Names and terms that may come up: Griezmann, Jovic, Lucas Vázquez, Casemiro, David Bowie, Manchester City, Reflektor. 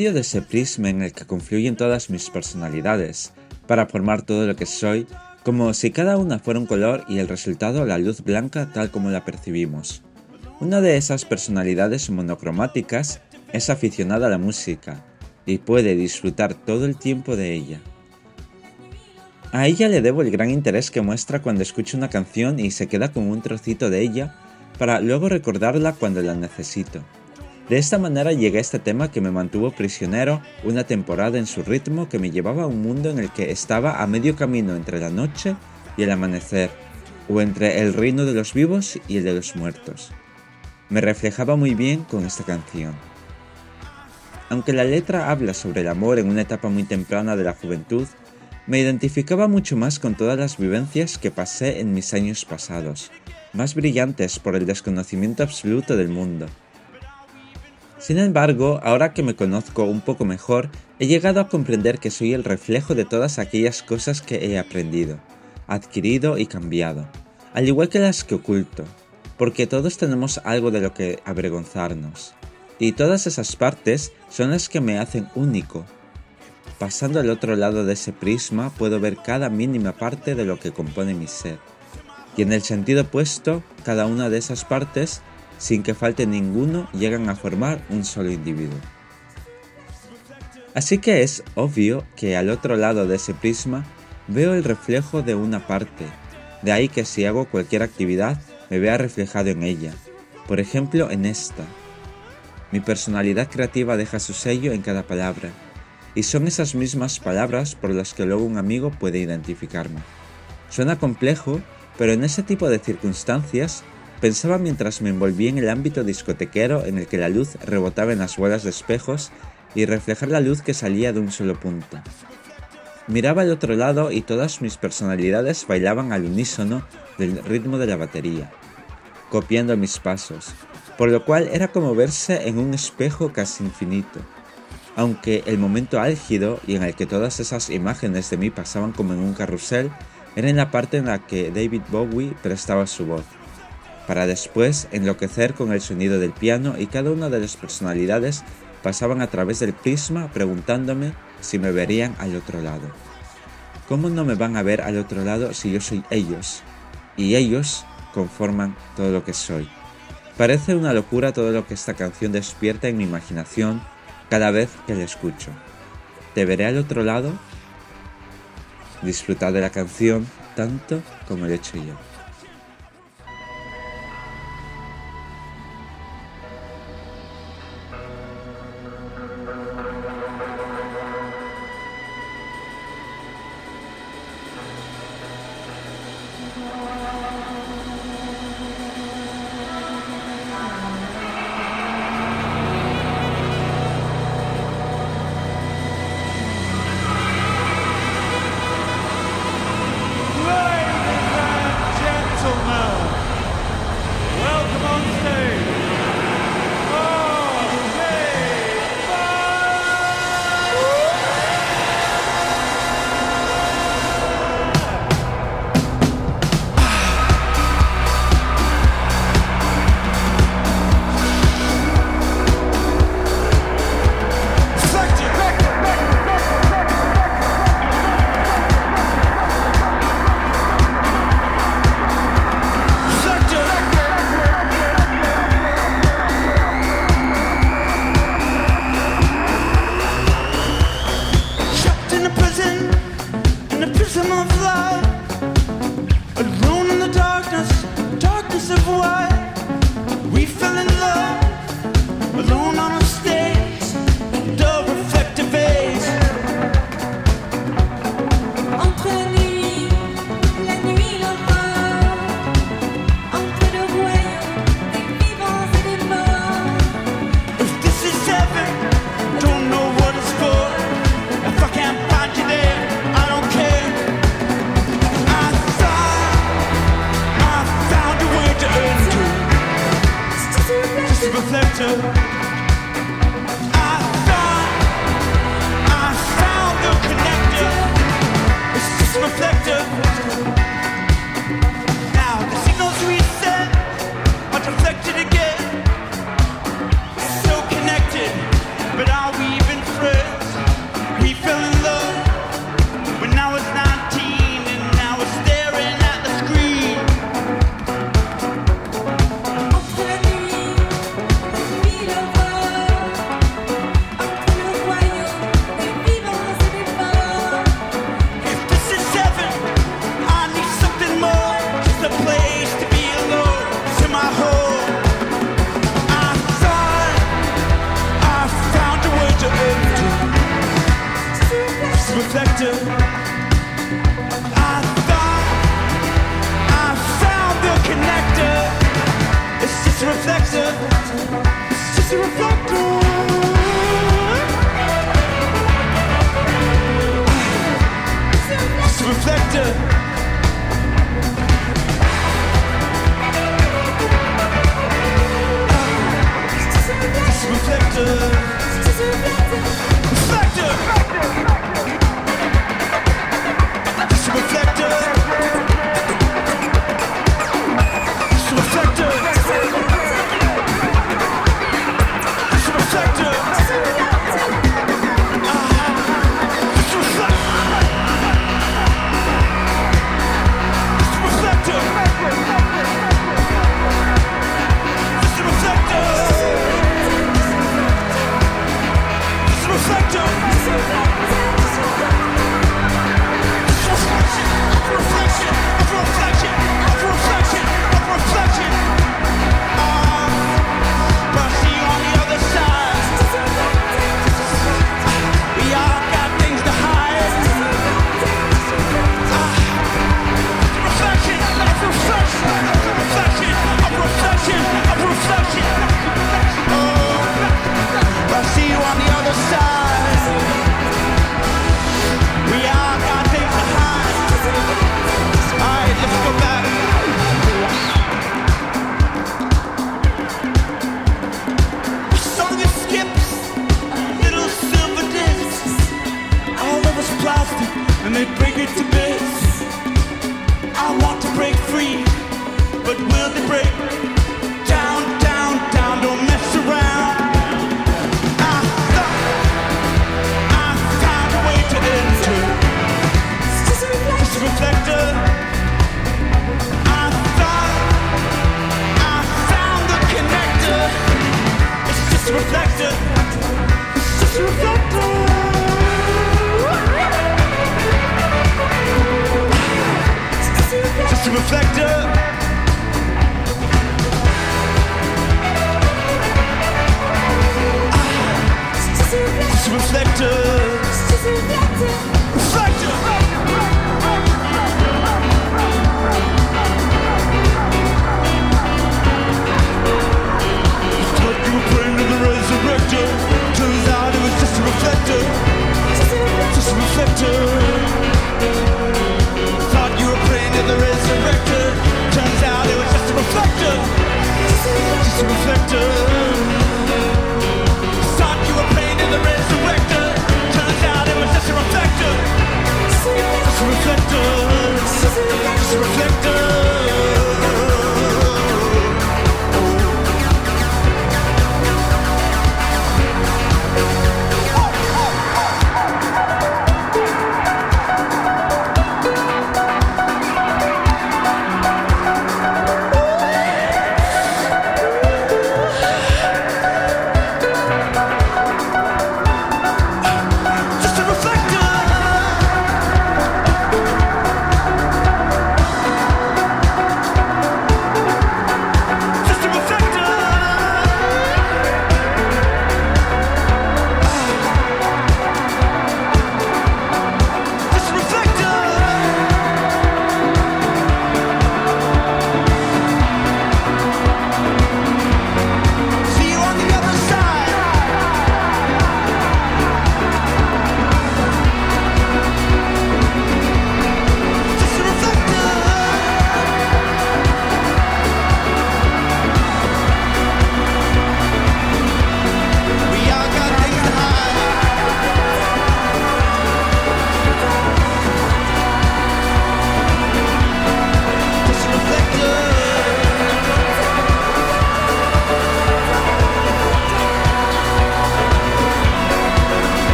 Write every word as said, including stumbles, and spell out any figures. medio de ese prisma en el que confluyen todas mis personalidades, para formar todo lo que soy, como si cada una fuera un color y el resultado la luz blanca tal como la percibimos. Una de esas personalidades monocromáticas es aficionada a la música, y puede disfrutar todo el tiempo de ella. A ella le debo el gran interés que muestra cuando escucha una canción y se queda con un trocito de ella, para luego recordarla cuando la necesito. De esta manera llegué a este tema que me mantuvo prisionero una temporada en su ritmo que me llevaba a un mundo en el que estaba a medio camino entre la noche y el amanecer, o entre el reino de los vivos y el de los muertos. Me reflejaba muy bien con esta canción. Aunque la letra habla sobre el amor en una etapa muy temprana de la juventud, me identificaba mucho más con todas las vivencias que pasé en mis años pasados, más brillantes por el desconocimiento absoluto del mundo. Sin embargo, ahora que me conozco un poco mejor, he llegado a comprender que soy el reflejo de todas aquellas cosas que he aprendido, adquirido y cambiado, al igual que las que oculto, porque todos tenemos algo de lo que avergonzarnos. Y todas esas partes son las que me hacen único. Pasando al otro lado de ese prisma puedo ver cada mínima parte de lo que compone mi ser. Y en el sentido opuesto, cada una de esas partes, sin que falte ninguno, llegan a formar un solo individuo. Así que es obvio que al otro lado de ese prisma veo el reflejo de una parte. De ahí que si hago cualquier actividad me vea reflejado en ella. Por ejemplo, en esta. Mi personalidad creativa deja su sello en cada palabra, y son esas mismas palabras por las que luego un amigo puede identificarme. Suena complejo, pero en ese tipo de circunstancias pensaba mientras me envolvía en el ámbito discotequero en el que la luz rebotaba en las bolas de espejos y reflejar la luz que salía de un solo punto. Miraba al otro lado y todas mis personalidades bailaban al unísono del ritmo de la batería, copiando mis pasos. Por lo cual era como verse en un espejo casi infinito, aunque el momento álgido y en el que todas esas imágenes de mí pasaban como en un carrusel era en la parte en la que David Bowie prestaba su voz, para después enloquecer con el sonido del piano y cada una de las personalidades pasaban a través del prisma preguntándome si me verían al otro lado. ¿Cómo no me van a ver al otro lado si yo soy ellos? Y ellos conforman todo lo que soy. Parece una locura todo lo que esta canción despierta en mi imaginación cada vez que la escucho. ¿Te veré al otro lado? Disfrutad de la canción tanto como lo he hecho yo. Reflektor. Reflektor.